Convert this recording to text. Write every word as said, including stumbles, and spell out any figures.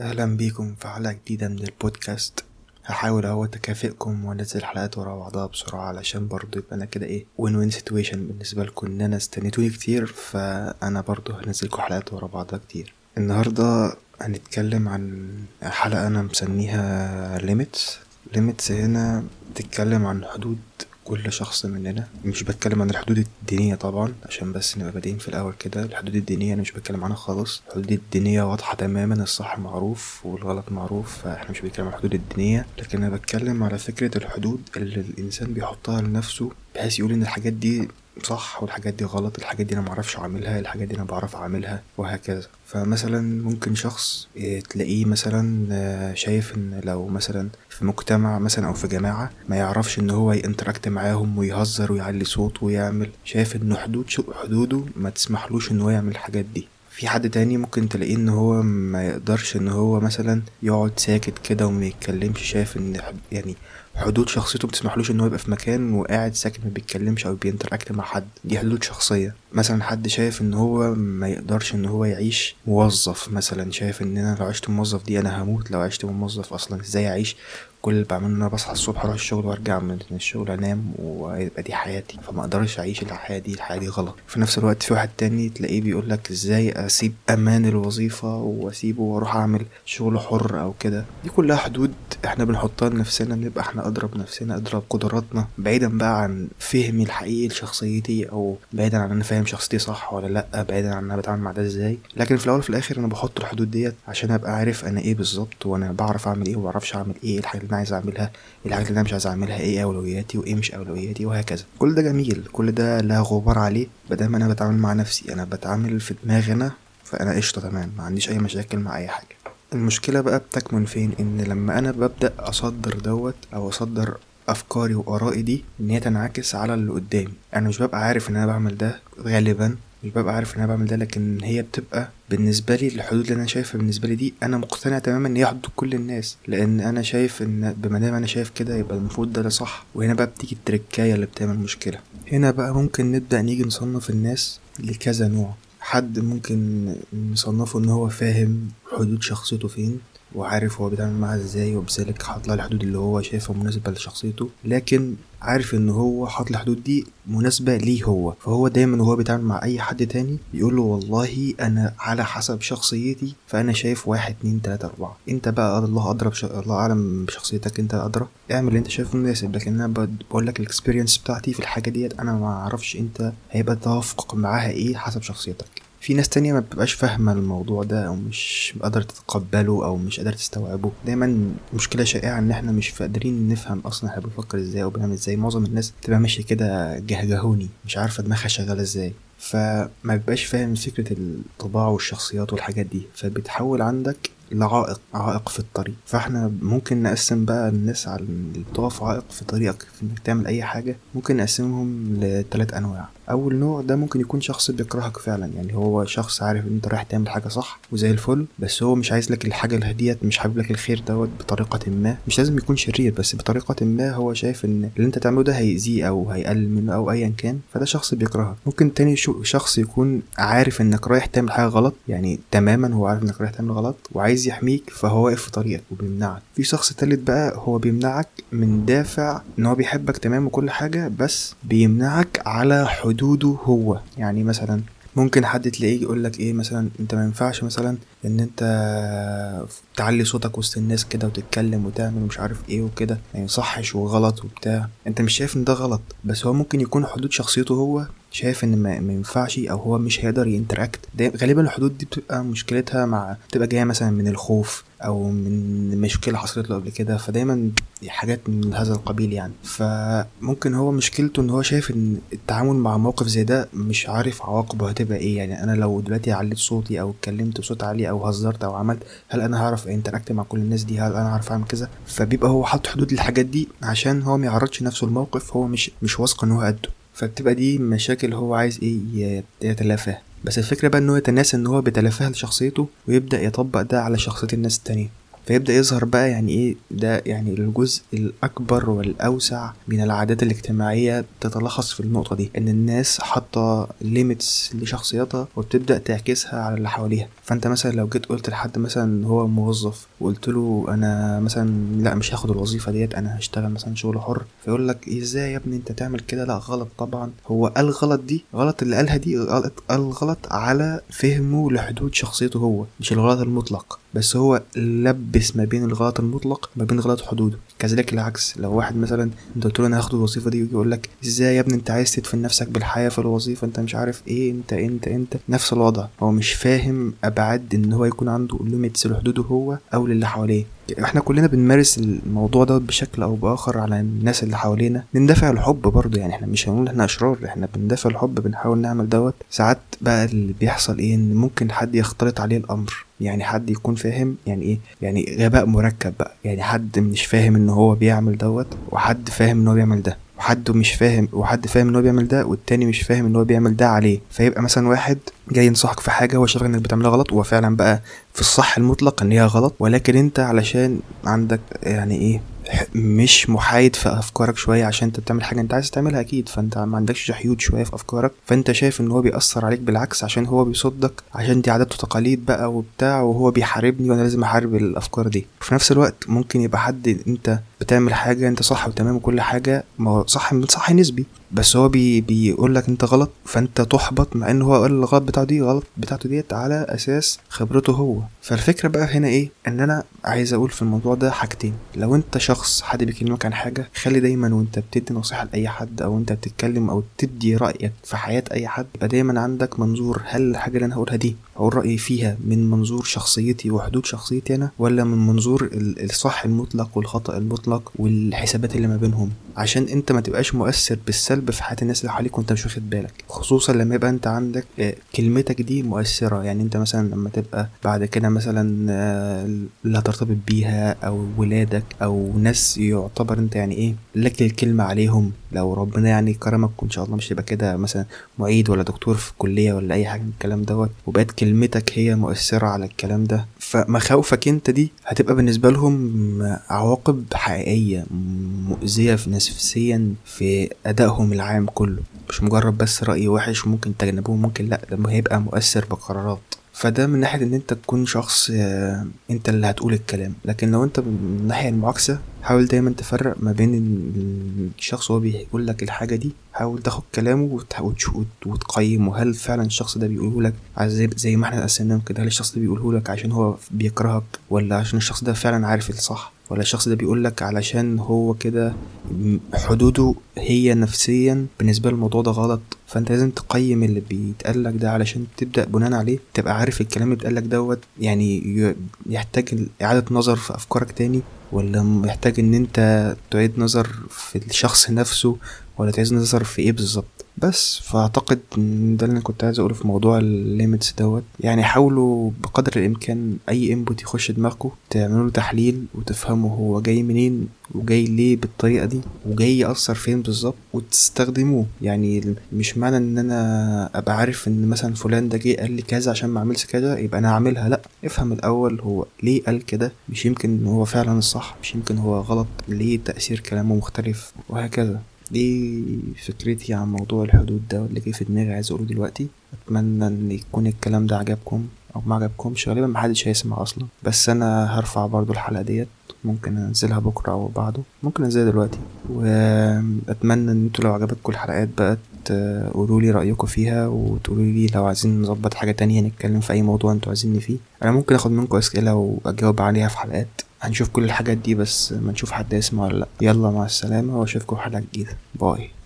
اهلا بيكم في حلقه جديده من البودكاست. هحاول اهو اكافئكم وانزل حلقات ورا بعضها بسرعه علشان برضه يبقى انا كده ايه وين وين سيتويشن بالنسبه لكم، ان انا استنيتوني كتير، فانا برضه هنزل لكم حلقات ورا بعضها كتير. النهارده هنتكلم عن حلقه انا مسميها ليميتس. ليميتس هنا بتتكلم عن حدود كل شخص مننا، مش بتكلم عن الحدود الدينية طبعا عشان بس نبقى بادئين في الاول كده. الحدود الدينية انا مش بتكلم عنها خالص، الحدود الدينية واضحة تماما، الصح معروف والغلط معروف، فاحنا مش بنتكلم عن الحدود الدينية، لكن انا بتكلم على فكرة الحدود اللي الانسان بيحطها لنفسه بحيث يقول ان الحاجات دي صح والحاجات دي غلط، الحاجات دي انا معرفش اعملها، الحاجات دي انا بعرف اعملها، وهكذا. فمثلا ممكن شخص تلاقيه مثلا شايف ان لو مثلا في مجتمع مثلا او في جماعه ما يعرفش ان هو ينتراكت معاهم ويهزر ويعلي صوت ويعمل، شايف ان حدود حدوده ما تسمحلوش ان هو يعمل الحاجات دي. في حد تاني ممكن تلاقيه ان هو ما يقدرش ان هو مثلا يقعد ساكت كده وما يتكلمش، شايف ان يعني حدود شخصيته بتسمحلوش انه يبقى في مكان وقاعد ساكت ما بيتكلمش او بينتراكت مع حد، دي حدود شخصيه. مثلا حد شايف ان هو ما يقدرش ان هو يعيش موظف مثلا، شايف ان انا لو عشت موظف دي انا هموت، لو عشت موظف اصلا ازاي اعيش، كل اللي بعمله انا بصحى الصبح اروح الشغل وارجع من الشغل انام ويبقى دي حياتي، فما اقدرش اعيش الحياه دي، الحياه دي غلط. في نفس الوقت في واحد تاني تلاقيه بيقول لك ازاي اسيب امان الوظيفه واسيبه واروح اعمل شغل حر او كده. دي كلها حدود احنا بنحطها لنفسنا، نبقى احنا اضرب نفسنا اضرب قدراتنا، بعيدا بقى عن فهمي الحقيقي لشخصيتي او بعيدا عن انا فاهم شخصيتي صح ولا لا، بعيدا عن انا بتعامل مع ده ازاي، لكن في الاول وفي الاخر انا بحط الحدود ديت عشان ابقى عارف انا ايه بالظبط وانا بعرف اعمل ايه وما بعرفش اعمل ايه، الحاجات اللي انا عايز اعملها الحاجات اللي انا مش عايز اعملها، ايه اولوياتي وايه مش اولوياتي، وهكذا. كل ده جميل، كل ده لا غبار عليه بدل ما انا بتعامل مع نفسي، انا بتعامل في دماغي انا، فانا قشطه تمام، ما عنديش اي مشاكل مع اي حاجه. المشكلة بقى بتكمن فين؟ ان لما انا ببدأ اصدر دوت او اصدر افكاري وارائي دي ان هي تنعكس على اللي قدامي، انا مش ببقى عارف ان انا بعمل ده، غالبا مش ببقى عارف ان انا بعمل ده، لكن هي بتبقى بالنسبه لي الحدود اللي انا شايفها بالنسبه لي دي انا مقتنع تماما ان هي حدود كل الناس، لان انا شايف ان بما دام انا شايف كده يبقى المفروض ده صح. وهنا بقى بتيجي التركايه اللي بتعمل مشكله. هنا بقى ممكن نبدا نيجي نصنف الناس لكذا نوع. حد ممكن نصنفه ان هو فاهم حدود شخصيته فين وعارف هو بيتعامل معها ازاي، وبذلك حاطط لها الحدود اللي هو شايفها مناسبه لشخصيته، لكن عارف ان هو حاطط الحدود دي مناسبه ليه هو، فهو دايما وهو بيتعامل مع اي حد تاني يقول له والله انا على حسب شخصيتي فانا شايف واحد اتنين تلاتة اربعة، انت بقى الله ادرى بش... الله اعلم بشخصيتك، انت ادرى، اعمل اللي انت شايفه مناسب، لكن انا بقول لك الاكسبيرينس بتاعتي في الحاجه ديت انا ما اعرفش انت هيبقى توافق معاها ايه حسب شخصيتك. في ناس تانية ما بتبقاش فاهمة الموضوع ده او مش قادرة تتقبله او مش قادرة تستوعبه. دايما مشكلة شائعة ان احنا مش قادرين نفهم اصلا احنا بنفكر ازاي او بنعمل ازاي. معظم الناس بتبقى ماشية كده جهجهوني، مش عارفة دماغها شغالة ازاي، فما بيبقاش فاهم فكرة الطباع والشخصيات والحاجات دي، فبتحول عندك لعائق، عائق في الطريق. فاحنا ممكن نقسم بقى الناس على اللي بتقف عائق في طريقك في انك تعمل اي حاجه، ممكن نقسمهم لثلاث انواع. اول نوع ده ممكن يكون شخص بيكرهك فعلا، يعني هو شخص عارف ان انت رايح تعمل حاجه صح وزي الفل، بس هو مش عايز لك الحاجه اللي ديت، مش حابب لك الخير دوت بطريقه ما، مش لازم يكون شرير بس بطريقه ما هو شايف ان اللي انت تعمله ده هيأذيه او هيقلل منه او ايا كان، فده شخص بيكرهك. ممكن تاني شخص يكون عارف انك رايح تعمل حاجه غلط، يعني تماما هو عارف انك رايح تعمل غلط وعايز يحميك فهو واقف في طريقك وبيمنعك. في شخص ثالث بقى هو بيمنعك من دافع ان هو بيحبك تمام وكل حاجه، بس بيمنعك على حدوده هو. يعني مثلا ممكن حد تلاقيه يقول لك ايه مثلا انت ما ينفعش مثلا ان انت تعلي صوتك وسط الناس كده وتتكلم وتعمل ومش عارف ايه وكده، يعني صحش وغلط وبتاع، انت مش شايف ان ده غلط، بس هو ممكن يكون حدود شخصيته هو شايف ان ما ينفعش او هو مش هيقدر ينتراكت. غالبا الحدود دي بتبقى مشكلتها مع بتبقى جايه مثلا من الخوف او من مشكله حصلت له قبل كده، فدايما حاجات من هذا القبيل يعني. فممكن هو مشكلته ان هو شايف ان التعامل مع موقف زي ده مش عارف عواقبه هتبقى ايه، يعني انا لو دلوقتي عليت صوتي او اتكلمت بصوت عالي او هزرت او عملت، هل انا هعرف انتراكت مع كل الناس دي، هل انا هعرف اعمل كذا، فبيبقى هو حاطط حدود للحاجات دي عشان هو ما يعرضش نفسه لموقف هو مش مش واثق ان هو قده، فبتبقى دي مشاكل هو عايز ايه يتلافاها. بس الفكرة بقى انه يتناسى ان هو بيتلافاها لشخصيته ويبدأ يطبق ده على شخصية الناس التانية. فيبدأ يظهر بقى يعني ايه ده يعني الجزء الاكبر والاوسع من العادات الاجتماعية تتلخص في النقطة دي، ان الناس حاطة ليميتس لشخصيتها وبتبدأ تعكسها على اللي حواليها. فانت مثلا لو جيت قلت لحد مثلا هو موظف وقلت له انا مثلا لا مش هاخد الوظيفة ديت، انا هشتغل مثلا شغل حر، فيقول لك ازاي يا ابني انت تعمل كده، لا غلط. طبعا هو الغلط دي غلط اللي قالها دي الغلط على فهمه لحدود شخصيته هو، مش الغلط المطلق، بس هو لبس ما بين الغلط المطلق ما بين غلط حدوده. كذلك العكس، لو واحد مثلا انت قلت له انا هاخد الوظيفه دي ويقول لك ازاي يا ابني انت عايز تدفن نفسك بالحياه في الوظيفه، انت مش عارف ايه، انت انت انت نفس الوضع. هو مش فاهم ابعاد ان هو يكون عنده ليميتس لحدوده هو او للي حواليه. احنا كلنا بنمارس الموضوع ده بشكل او باخر على الناس اللي حوالينا، بندافع الحب برضو، يعني احنا مش هنقول احنا اشرار، احنا بندافع الحب، بنحاول نعمل دوت. ساعات بقى اللي بيحصل ايه ان ممكن حد يختلط عليه الامر، يعني حد يكون فاهم يعني ايه يعني غباء مركب بقى، يعني حد مش فاهم ان هو بيعمل دوت وحد فاهم ان هو بيعمل ده، وحد مش فاهم وحد فاهم ان هو بيعمل ده والتاني مش فاهم ان هو بيعمل ده عليه. فيبقى مثلا واحد جاي ينصحك في حاجه هو شايف انك بتعملها غلط، وفعلا بقى في الصح المطلق ان هي غلط، ولكن انت علشان عندك يعني ايه مش محايد في افكارك شويه، عشان انت بتعمل حاجه انت عايز تعملها اكيد، فانت ما عندكش حيود شويه في افكارك، فانت شايف ان هو بيأثر عليك بالعكس، عشان هو بيصدك، عشان دي عادات وتقاليد بقى وبتاع، وهو بيحاربني وانا لازم احارب الافكار دي. وفي نفس الوقت ممكن يبقى حد انت بتعمل حاجه انت صح وتمام وكل حاجه، ما صح صح نسبي، بس هو بي بيقول لك انت غلط، فانت تحبط مع ان هو قال الغلط بتاعه دي غلط بتاعته ديت على اساس خبرته هو. فالفكره بقى هنا ايه، ان انا عايز اقول في الموضوع ده حاجتين. لو انت شخص حد بيكلمك عن حاجه، خلي دايما وانت بتدي نصيحه لاي حد او انت بتتكلم او بتدي رايك في حياه اي حد، يبقى دايما عندك منظور، هل الحاجه اللي انا هقولها دي هقول رايي فيها من منظور شخصيتي وحدود شخصيتي انا، ولا من منظور الصح المطلق والخطا المطلق والحسابات اللي ما بينهم، عشان انت ما تبقاش مؤثر بالسلب في حياة الناس اللي حواليك وانت مش واخد بالك، خصوصا لما يبقى انت عندك كلمتك دي مؤثرة. يعني انت مثلا لما تبقى بعد كده مثلا اللي هترتبط بيها او ولادك او ناس يعتبر انت يعني ايه لك الكلمة عليهم، لو ربنا يعني كرمك وان شاء الله مش تبقى كده مثلا معيد ولا دكتور في كلية ولا اي حاجة من الكلام دوت، وبقت كلمتك هي مؤثرة على الكلام ده، فمخاوفك انت دي هتبقى بالنسبة لهم عواقب حقيقية مؤذية في نفسيا في ادائهم العام كله، مش مجرد بس رأي وحش وممكن تجنبوه، ممكن لا ده هيبقى مؤثر بقرارات. فده من ناحية ان انت تكون شخص انت اللي هتقول الكلام. لكن لو انت من ناحية المعاكسة، حاول دايما تفرق ما بين الشخص وهو بيقول لك الحاجة دي، حاول تاخد كلامه وتقيمه، هل فعلا الشخص ده بيقوله لك زي ما احنا قسمناهم كده، هل الشخص ده بيقوله لك عشان هو بيكرهك، ولا عشان الشخص ده فعلا عارف الصح، ولا الشخص ده بيقول لك علشان هو كده حدوده هي نفسيا بالنسبه للموضوع ده غلط. فانت لازم تقيم اللي بيتقال لك ده علشان تبدا بناء عليه تبقى عارف الكلام اللي بيتقال لك دوت يعني يحتاج اعاده نظر في افكارك تاني، ولا يحتاج ان انت تعيد نظر في الشخص نفسه، ولا تعيد نظر في ايه بالظبط. بس فاعتقد ده اللي انا كنت عايز اقوله في موضوع الليميتس دوت. يعني حاولوا بقدر الامكان اي انبوت يخش دماغكم تعملوا له تحليل وتفهموا هو جاي منين وجاي ليه بالطريقه دي وجاي ياثر فين بالظبط وتستخدموه. يعني مش معنى ان انا ابقى عارف ان مثلا فلان ده جه قال لي كذا عشان ما اعملش كذا يبقى انا هعملها، لا، افهم الاول هو ليه قال كده، مش يمكن هو فعلا الصح، مش يمكن هو غلط، ليه تاثير كلامه مختلف، وهكذا. دي فكرتي عن موضوع الحدود ده اللي جه في دماغي عايز اقوله دلوقتي. اتمنى ان يكون الكلام ده عجبكم او ما عجبكمش، غالبا ما حدش هيسمع اصلا، بس انا هرفع برضو الحلقه ديت، ممكن انزلها بكره او بعده، ممكن انزلها دلوقتي. واتمنى ان انتوا لو عجبتكم الحلقات بقى تقولوا لي رايكم فيها، وتقولوا لي لو عايزين نظبط حاجه تانية نتكلم في اي موضوع انتوا عايزيني فيه. انا ممكن اخد منكم اسئله واجاوب عليها في حلقات، هنشوف كل الحاجات دي بس ما نشوف حد يسمع ولا لا. يلا مع السلامة واشوفكم في حلقة جديدة، باي.